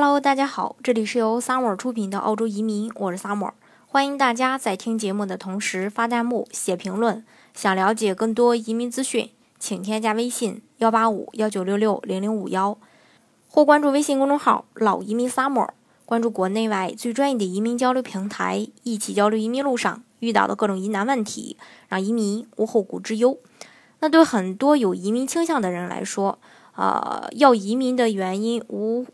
Hello， 大家好，这里是由 Summer 出品的澳洲移民，我是 Summer， 欢迎大家在听节目的同时发弹幕、写评论。想了解更多移民资讯，请添加微信18519660051，或关注微信公众号“老移民 Summer”， 关注国内外最专业的移民交流平台，一起交流移民路上遇到的各种疑难问题，让移民无后顾之忧。那对很多有移民倾向的人来说，要移民的原因无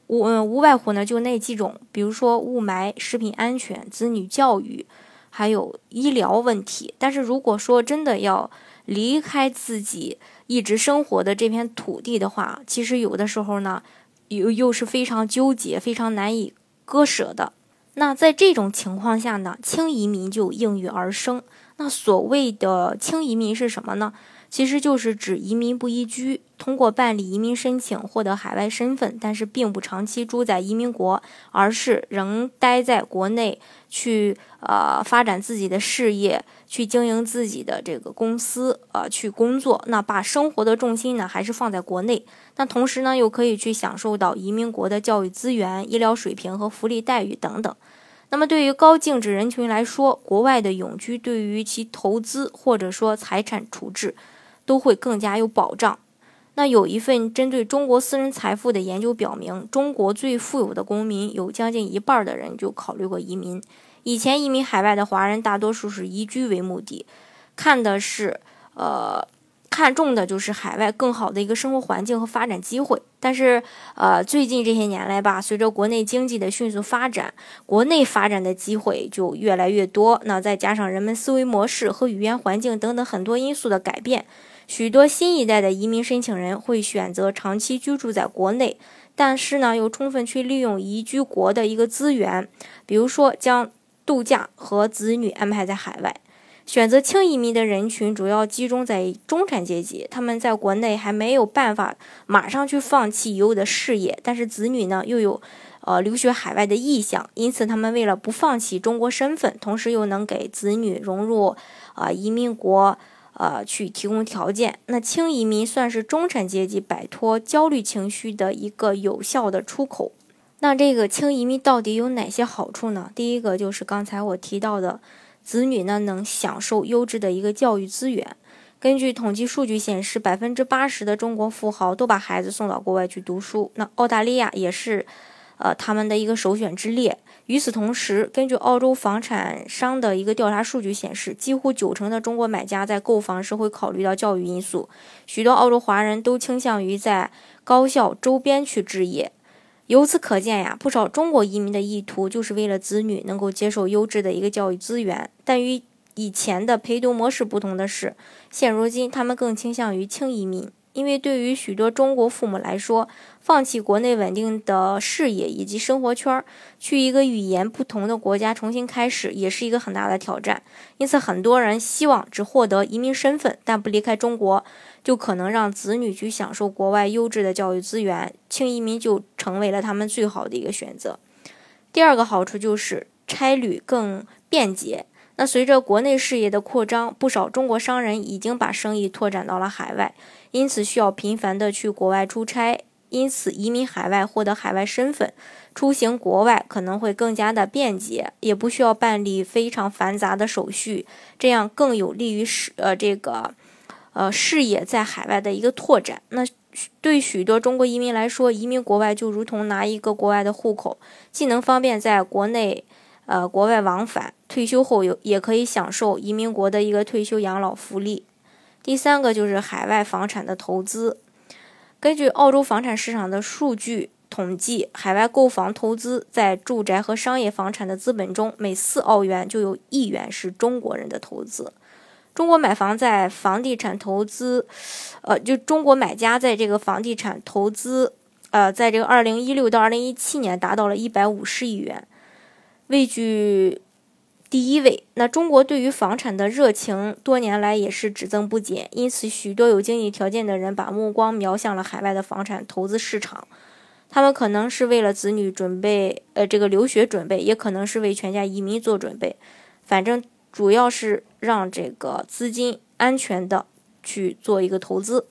外乎呢就那几种，比如说雾霾、食品安全、子女教育，还有医疗问题。但是如果说真的要离开自己一直生活的这片土地的话，其实有的时候呢又是非常纠结、非常难以割舍的。那在这种情况下呢，轻移民就应运而生。那所谓的轻移民是什么呢？其实就是指移民不移居，通过办理移民申请获得海外身份，但是并不长期住在移民国，而是仍待在国内去发展自己的事业，去经营自己的这个公司去工作。那把生活的重心呢还是放在国内，那同时呢又可以去享受到移民国的教育资源、医疗水平和福利待遇等等。那么对于高净值人群来说，国外的永居对于其投资或者说财产处置都会更加有保障。那有一份针对中国私人财富的研究表明，中国最富有的公民有将近一半的人就考虑过移民。以前移民海外的华人大多数是移居为目的，看重的就是海外更好的一个生活环境和发展机会。但是最近这些年来吧，随着国内经济的迅速发展，国内发展的机会就越来越多。那再加上人们思维模式和语言环境等等很多因素的改变，许多新一代的移民申请人会选择长期居住在国内，但是呢又充分去利用移居国的一个资源，比如说将度假和子女安排在海外。选择轻移民的人群主要集中在中产阶级，他们在国内还没有办法马上去放弃已有的事业，但是子女呢又有留学海外的意向，因此他们为了不放弃中国身份，同时又能给子女融入移民国去提供条件。那轻移民算是中产阶级摆脱焦虑情绪的一个有效的出口。那这个轻移民到底有哪些好处呢？第一个就是刚才我提到的，子女呢能享受优质的一个教育资源。根据统计数据显示，80%的中国富豪都把孩子送到国外去读书，那澳大利亚也是他们的一个首选之列。与此同时，根据澳洲房产商的一个调查数据显示，几乎90%的中国买家在购房时会考虑到教育因素，许多澳洲华人都倾向于在高校周边去置业。由此可见呀，不少中国移民的意图就是为了子女能够接受优质的一个教育资源。但与以前的陪读模式不同的是，现如今他们更倾向于轻移民。因为对于许多中国父母来说，放弃国内稳定的事业以及生活圈，去一个语言不同的国家重新开始，也是一个很大的挑战。因此很多人希望只获得移民身份，但不离开中国，就可能让子女去享受国外优质的教育资源，轻移民就成为了他们最好的一个选择。第二个好处就是差旅更便捷。那随着国内事业的扩张，不少中国商人已经把生意拓展到了海外，因此需要频繁的去国外出差，因此移民海外获得海外身份，出行国外可能会更加的便捷，也不需要办理非常繁杂的手续，这样更有利于事业在海外的一个拓展。那对许多中国移民来说，移民国外就如同拿一个国外的户口，既能方便在国内国外往返，退休后也可以享受移民国的一个退休养老福利。第三个就是海外房产的投资。根据澳洲房产市场的数据统计，海外购房投资在住宅和商业房产的资本中，每4澳元就有1元是中国人的投资。中国买房在房地产投资，中国买家在这个房地产投资，在这个2016到2017年达到了150亿元。位居第一位。那中国对于房产的热情多年来也是只增不减，因此许多有经济条件的人把目光瞄向了海外的房产投资市场。他们可能是为了子女准备留学准备，也可能是为全家移民做准备，反正主要是让这个资金安全的去做一个投资。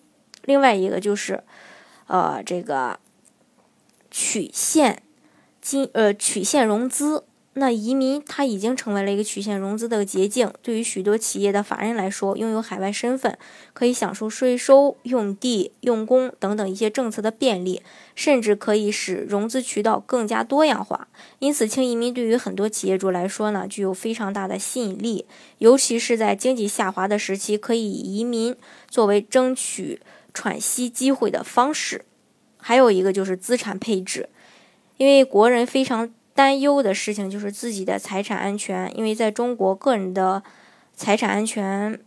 另外一个就是这个曲线曲线融资。那移民它已经成为了一个曲线融资的捷径，对于许多企业的法人来说，拥有海外身份可以享受税收、用地、用工等等一些政策的便利，甚至可以使融资渠道更加多样化。因此，轻移民对于很多企业主来说呢，具有非常大的吸引力，尤其是在经济下滑的时期，可以以移民作为争取喘息机会的方式。还有一个就是资产配置，因为国人非常担忧的事情就是自己的财产安全，因为在中国个人的财产安全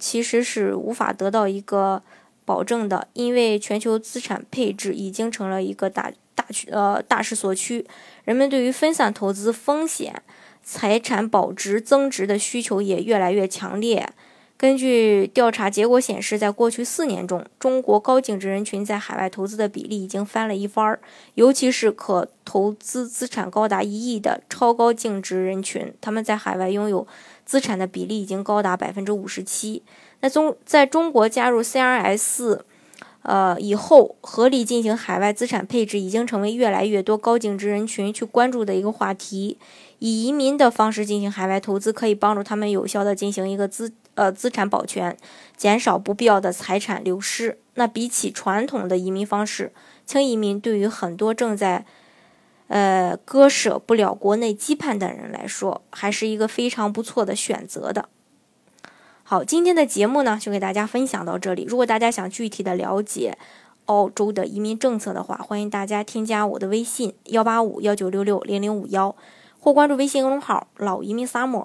其实是无法得到一个保证的，因为全球资产配置已经成了一个大势所趋，人们对于分散投资风险、财产保值增值的需求也越来越强烈。根据调查结果显示，在过去4年中，中国高净值人群在海外投资的比例已经翻了一番，尤其是可投资资产高达1亿的超高净值人群，他们在海外拥有资产的比例已经高达 57%。 在中国加入 CRS 以后，合理进行海外资产配置已经成为越来越多高净值人群去关注的一个话题。以移民的方式进行海外投资，可以帮助他们有效地进行一个资产保全，减少不必要的财产流失。那比起传统的移民方式，轻移民对于很多正在割舍不了国内羁绊的人来说，还是一个非常不错的选择的。好，今天的节目呢就给大家分享到这里。如果大家想具体的了解澳洲的移民政策的话，欢迎大家添加我的微信18519660051，或关注微信公众号老移民 Summer，